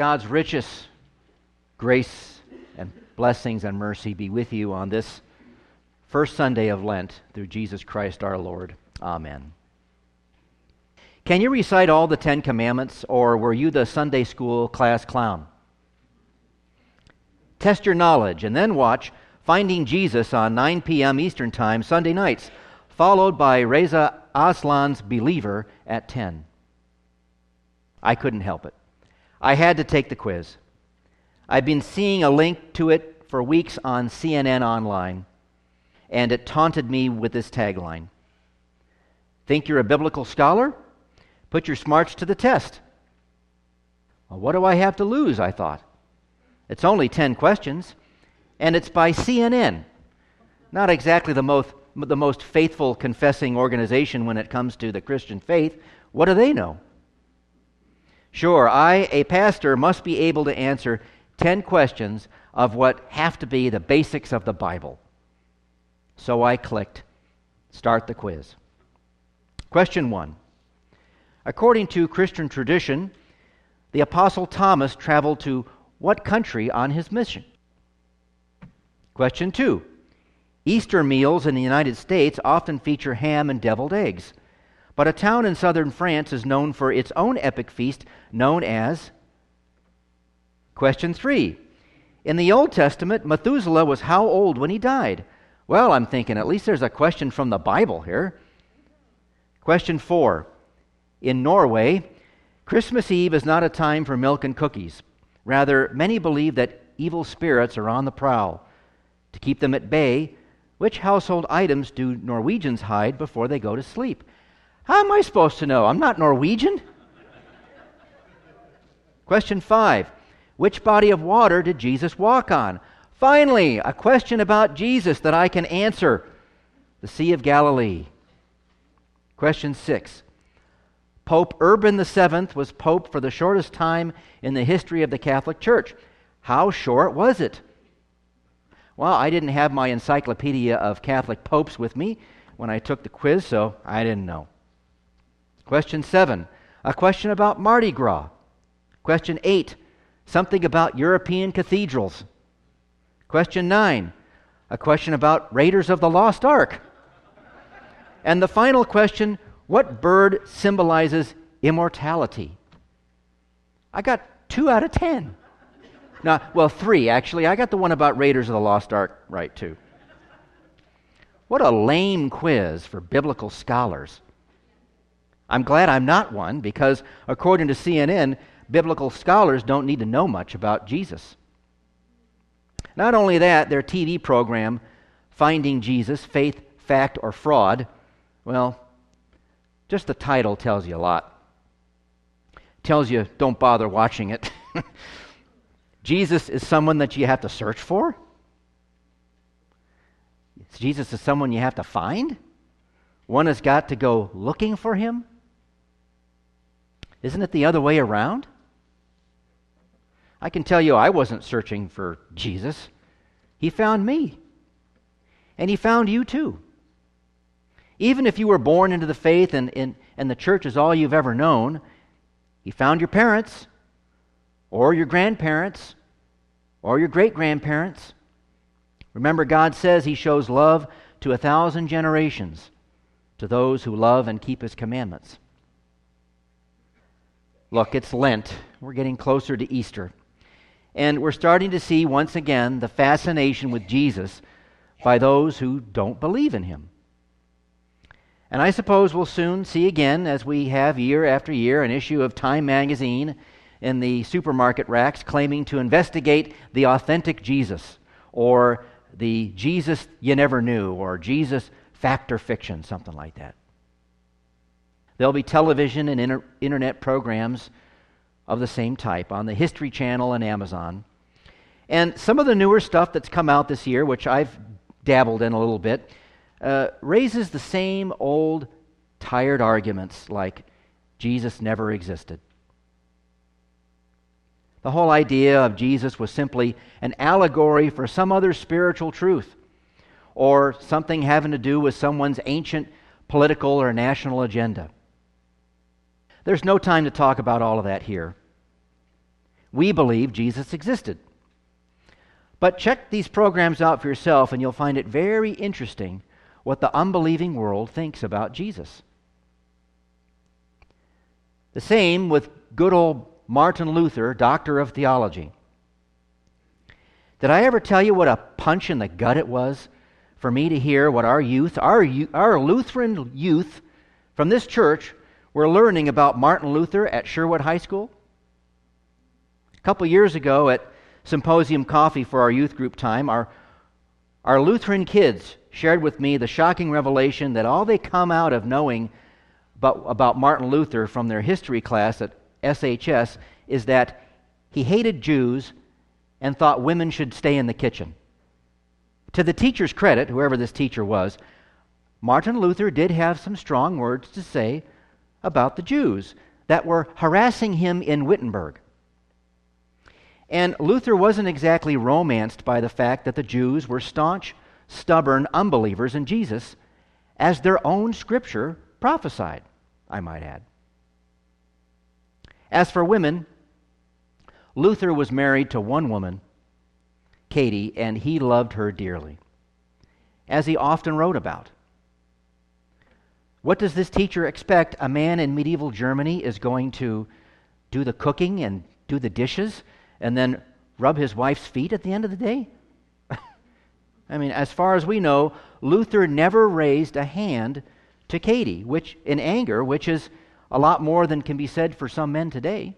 God's richest grace and blessings and mercy be with you on this first Sunday of Lent through Jesus Christ our Lord. Amen. Can you recite all the 10 Commandments, or were you the Sunday school class clown? Test your knowledge and then watch Finding Jesus on 9 p.m. Eastern Time Sunday nights, followed by Reza Aslan's Believer at 10. I couldn't help it. I had to take the quiz. I've been seeing a link to it for weeks on CNN online, and it taunted me with this tagline: "Think you're a biblical scholar? Put your smarts to the test." Well, what do I have to lose, I thought. It's only 10 questions, and it's by CNN. Not exactly the most faithful confessing organization when it comes to the Christian faith. What do they know? Sure, I, a pastor, must be able to answer 10 questions of what have to be the basics of the Bible. So I clicked start the quiz. Question 1. According to Christian tradition, the Apostle Thomas traveled to what country on his mission? Question 2. Easter meals in the United States often feature ham and deviled eggs, but a town in southern France is known for its own epic feast known as... Question 3. In the Old Testament, Methuselah was how old when he died? Well, I'm thinking at least there's a question from the Bible here. Question 4. In Norway, Christmas Eve is not a time for milk and cookies. Rather, many believe that evil spirits are on the prowl. To keep them at bay, which household items do Norwegians hide before they go to sleep? How am I supposed to know? I'm not Norwegian. Question 5. Which body of water did Jesus walk on? Finally, a question about Jesus that I can answer. The Sea of Galilee. Question 6. Pope Urban VII was pope for the shortest time in the history of the Catholic Church. How short was it? Well, I didn't have my encyclopedia of Catholic popes with me when I took the quiz, so I didn't know. Question 7, a question about Mardi Gras. Question 8, something about European cathedrals. Question 9, a question about Raiders of the Lost Ark. And the final question, what bird symbolizes immortality? I got 2 out of 10. No, well, 3, actually. I got the one about Raiders of the Lost Ark right, too. What a lame quiz for biblical scholars. I'm glad I'm not one, because according to CNN, biblical scholars don't need to know much about Jesus. Not only that, their TV program, Finding Jesus, Faith, Fact, or Fraud, well... just the title tells you a lot. Tells you don't bother watching it. Jesus is someone that you have to search for? Jesus is someone you have to find? One has got to go looking for him? Isn't it the other way around? I can tell you I wasn't searching for Jesus. He found me. And he found you too. Even if you were born into the faith and the church is all you've ever known, he found your parents, or your grandparents, or your great-grandparents. Remember, God says he shows love to 1,000 generations, to those who love and keep his commandments. Look, it's Lent. We're getting closer to Easter. And we're starting to see, once again, the fascination with Jesus by those who don't believe in him. And I suppose we'll soon see again, as we have year after year, an issue of Time Magazine in the supermarket racks claiming to investigate the authentic Jesus, or the Jesus you never knew, or Jesus fact or fiction, something like that. There'll be television and internet programs of the same type on the History Channel and Amazon. And some of the newer stuff that's come out this year, which I've dabbled in a little bit, raises the same old, tired arguments like Jesus never existed. The whole idea of Jesus was simply an allegory for some other spiritual truth, or something having to do with someone's ancient political or national agenda. There's no time to talk about all of that here. We believe Jesus existed. But check these programs out for yourself, and you'll find it very interesting what the unbelieving world thinks about Jesus. The same with good old Martin Luther, doctor of theology. Did I ever tell you what a punch in the gut it was for me to hear what our youth, our Lutheran youth from this church, were learning about Martin Luther at Sherwood High School? A couple years ago at Symposium Coffee for our youth group time, our Lutheran kids shared with me the shocking revelation that all they come out of knowing about Martin Luther from their history class at SHS is that he hated Jews and thought women should stay in the kitchen. To the teacher's credit, whoever this teacher was, Martin Luther did have some strong words to say about the Jews that were harassing him in Wittenberg. And Luther wasn't exactly romanced by the fact that the Jews were staunch, stubborn unbelievers in Jesus, as their own scripture prophesied, I might add. As for women, Luther was married to one woman, Katie, and he loved her dearly, as he often wrote about. What does this teacher expect? A man in medieval Germany is going to do the cooking and do the dishes and then rub his wife's feet at the end of the day? I mean, as far as we know, Luther never raised a hand to Katie, which in anger, which is a lot more than can be said for some men today.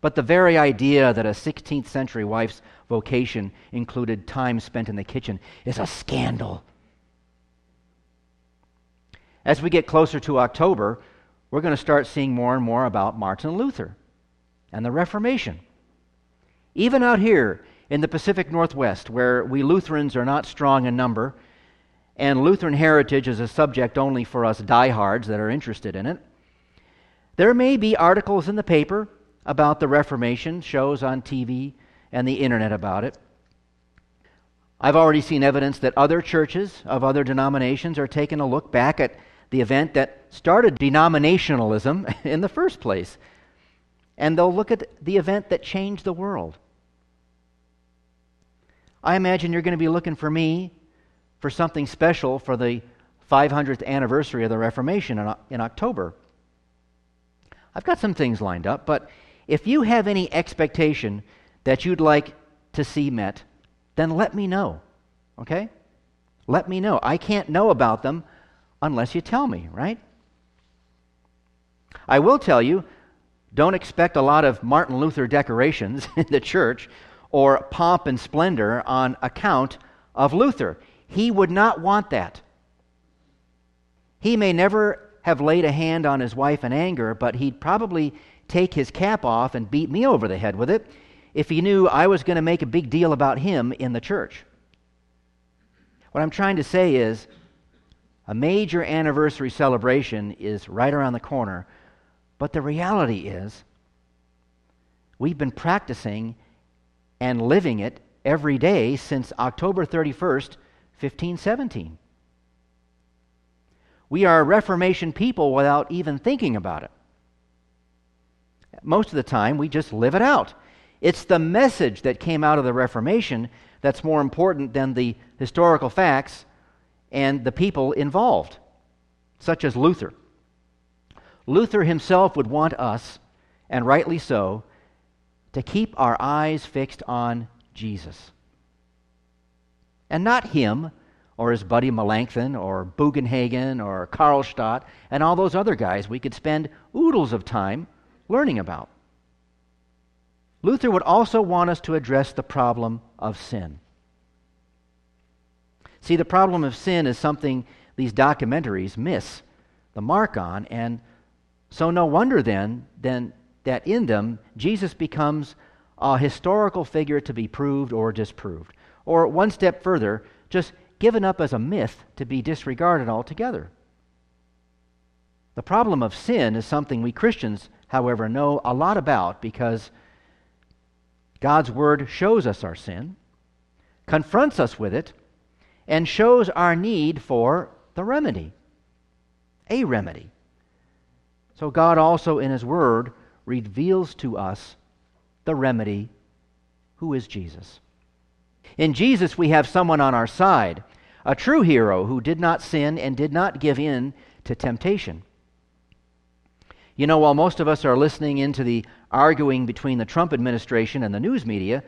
But the very idea that a 16th century wife's vocation included time spent in the kitchen is a scandal. As we get closer to October, we're going to start seeing more and more about Martin Luther and the Reformation. Even out here in the Pacific Northwest, where we Lutherans are not strong in number, and Lutheran heritage is a subject only for us diehards that are interested in it, there may be articles in the paper about the Reformation, shows on TV and the internet about it. I've already seen evidence that other churches of other denominations are taking a look back at the event that started denominationalism in the first place. And they'll look at the event that changed the world. I imagine you're going to be looking for me for something special for the 500th anniversary of the Reformation in October. I've got some things lined up, but if you have any expectation that you'd like to see met, then let me know, okay? Let me know. I can't know about them unless you tell me, right? I will tell you, don't expect a lot of Martin Luther decorations in the church or pomp and splendor on account of Luther. He would not want that. He may never have laid a hand on his wife in anger, but he'd probably take his cap off and beat me over the head with it if he knew I was going to make a big deal about him in the church. What I'm trying to say is a major anniversary celebration is right around the corner, but the reality is we've been practicing and living it every day since October 31st, 1517. We are a Reformation people without even thinking about it. Most of the time, we just live it out. It's the message that came out of the Reformation that's more important than the historical facts and the people involved, such as Luther. Luther himself would want us, and rightly so, to keep our eyes fixed on Jesus. And not him, or his buddy Melanchthon, or Bugenhagen, or Karlstadt, and all those other guys we could spend oodles of time learning about. Luther would also want us to address the problem of sin. See, the problem of sin is something these documentaries miss the mark on, and so no wonder then that in them Jesus becomes a historical figure to be proved or disproved. Or one step further, just given up as a myth to be disregarded altogether. The problem of sin is something we Christians, however, know a lot about because God's Word shows us our sin, confronts us with it, and shows our need for the remedy, a remedy. So God also in His Word reveals to us the remedy, who is Jesus. In Jesus, we have someone on our side, a true hero who did not sin and did not give in to temptation. You know, while most of us are listening into the arguing between the Trump administration and the news media,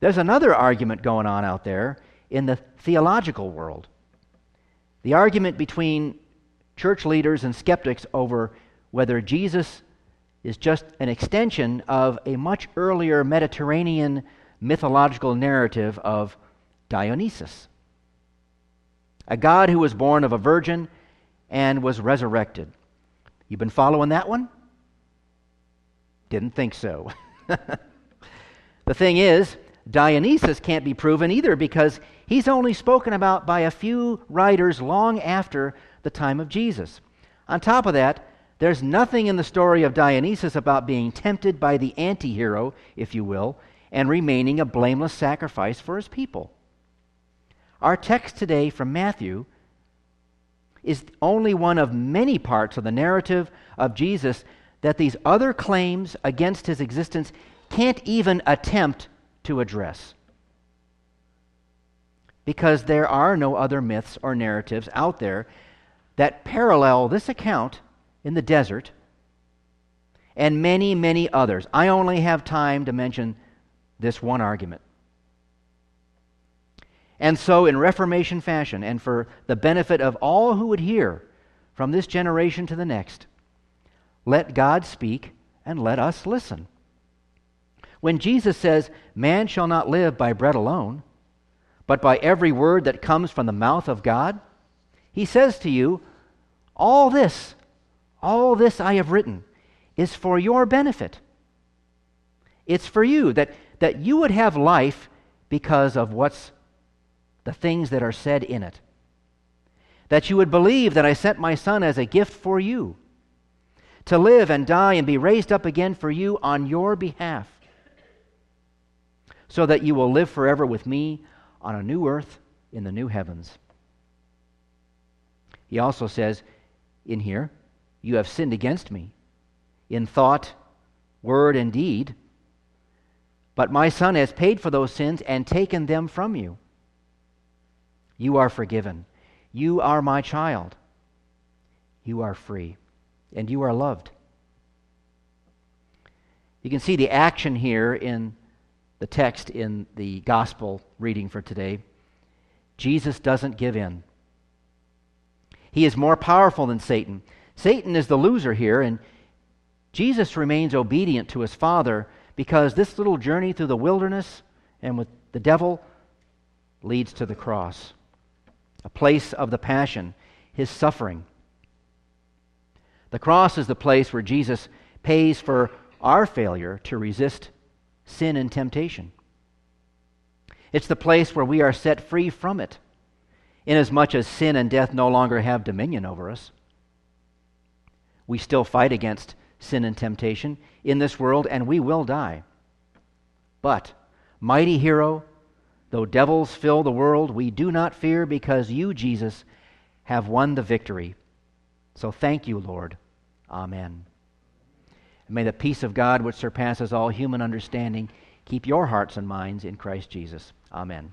there's another argument going on out there in the theological world. The argument between church leaders and skeptics over whether Jesus is just an extension of a much earlier Mediterranean mythological narrative of Dionysus, a god who was born of a virgin and was resurrected. You've been following that one? Didn't think so. The thing is, Dionysus can't be proven either because he's only spoken about by a few writers long after the time of Jesus. On top of that, there's nothing in the story of Dionysus about being tempted by the anti-hero, if you will, and remaining a blameless sacrifice for his people. Our text today from Matthew is only one of many parts of the narrative of Jesus that these other claims against his existence can't even attempt to address, because there are no other myths or narratives out there that parallel this account in the desert and many, many others. I only have time to mention this one argument. And so, in Reformation fashion, and for the benefit of all who would hear from this generation to the next, let God speak and let us listen. When Jesus says, "Man shall not live by bread alone, but by every word that comes from the mouth of God," he says to you, all this I have written is for your benefit. It's for you, that you would have life because of what's the things that are said in it. That you would believe that I sent my Son as a gift for you, to live and die and be raised up again for you on your behalf, so that you will live forever with me on a new earth in the new heavens. He also says in here, you have sinned against me in thought, word, and deed, but my Son has paid for those sins and taken them from you. You are forgiven. You are my child. You are free. And you are loved. You can see the action here in the text in the gospel reading for today. Jesus doesn't give in. He is more powerful than Satan. Satan is the loser here, and Jesus remains obedient to his Father because this little journey through the wilderness and with the devil leads to the cross, a place of the passion, his suffering. The cross is the place where Jesus pays for our failure to resist sin and temptation. It's the place where we are set free from it, inasmuch as sin and death no longer have dominion over us. We still fight against sin and temptation in this world, and we will die. But, mighty hero, though devils fill the world, we do not fear because you, Jesus, have won the victory. So thank you, Lord. Amen. And may the peace of God, which surpasses all human understanding, keep your hearts and minds in Christ Jesus. Amen.